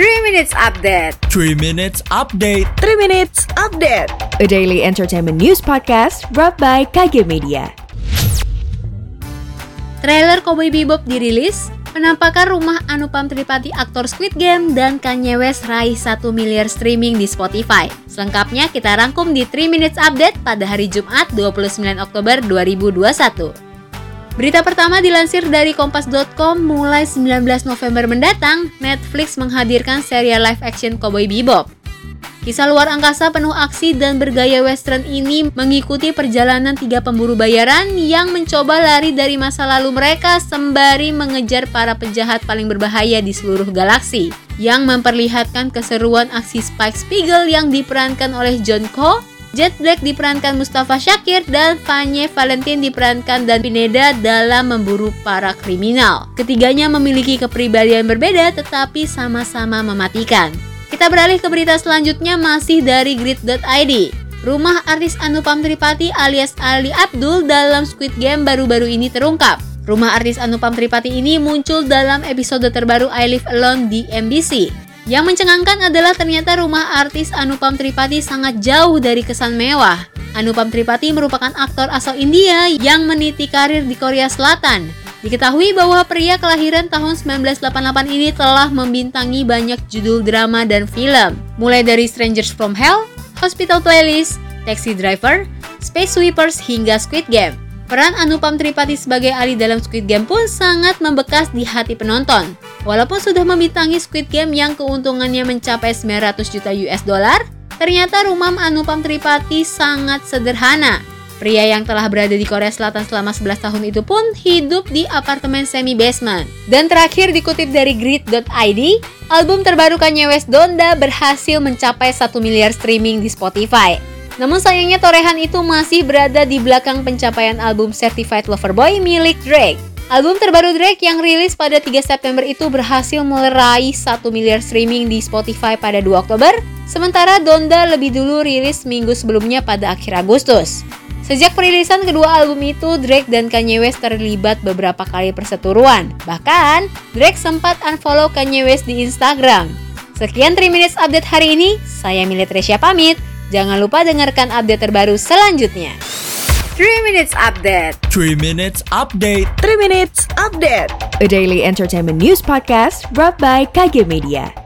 3 Minutes Update. A daily entertainment news podcast brought by KG Media. Trailer Cowboy Bebop dirilis, penampakan rumah Anupam Tripathi aktor Squid Game dan Kanye West raih 1 miliar streaming di Spotify. Selengkapnya kita rangkum di 3 Minutes Update pada hari Jumat 29 Oktober 2021. Berita pertama dilansir dari Kompas.com, mulai 19 November mendatang, Netflix menghadirkan serial live action Cowboy Bebop. Kisah luar angkasa penuh aksi dan bergaya western ini mengikuti perjalanan 3 pemburu bayaran yang mencoba lari dari masa lalu mereka sembari mengejar para penjahat paling berbahaya di seluruh galaksi, yang memperlihatkan keseruan aksi Spike Spiegel yang diperankan oleh John Koh, Jet Black diperankan Mustafa Shakir, dan Faye Valentin diperankan Dan Pineda dalam memburu para kriminal. Ketiganya memiliki kepribadian berbeda tetapi sama-sama mematikan. Kita beralih ke berita selanjutnya masih dari grid.id. Rumah artis Anupam Tripathi alias Ali Abdul dalam Squid Game baru-baru ini terungkap. Rumah artis Anupam Tripathi ini muncul dalam episode terbaru I Live Alone di MBC. Yang mencengangkan adalah ternyata rumah artis Anupam Tripathi sangat jauh dari kesan mewah. Anupam Tripathi merupakan aktor asal India yang meniti karir di Korea Selatan. Diketahui bahwa pria kelahiran tahun 1988 ini telah membintangi banyak judul drama dan film, mulai dari Strangers from Hell, Hospital Playlist, Taxi Driver, Space Sweepers, hingga Squid Game. Peran Anupam Tripathi sebagai Ali dalam Squid Game pun sangat membekas di hati penonton. Walaupun sudah membintangi Squid Game yang keuntungannya mencapai $900 juta, ternyata rumah Anupam Tripathi sangat sederhana. Pria yang telah berada di Korea Selatan selama 11 tahun itu pun hidup di apartemen semi-basement. Dan terakhir dikutip dari grid.id, album terbaru Kanye West Donda berhasil mencapai 1 miliar streaming di Spotify. Namun sayangnya torehan itu masih berada di belakang pencapaian album Certified Lover Boy milik Drake. Album terbaru Drake yang rilis pada 3 September itu berhasil meraih 1 miliar streaming di Spotify pada 2 Oktober, sementara Donda lebih dulu rilis minggu sebelumnya pada akhir Agustus. Sejak perilisan kedua album itu, Drake dan Kanye West terlibat beberapa kali perseteruan. Bahkan, Drake sempat unfollow Kanye West di Instagram. Sekian 3 Minutes Update hari ini, saya Miletresia pamit. Jangan lupa dengarkan update terbaru selanjutnya. 3 Minutes Update. A daily entertainment news podcast brought by KG Media.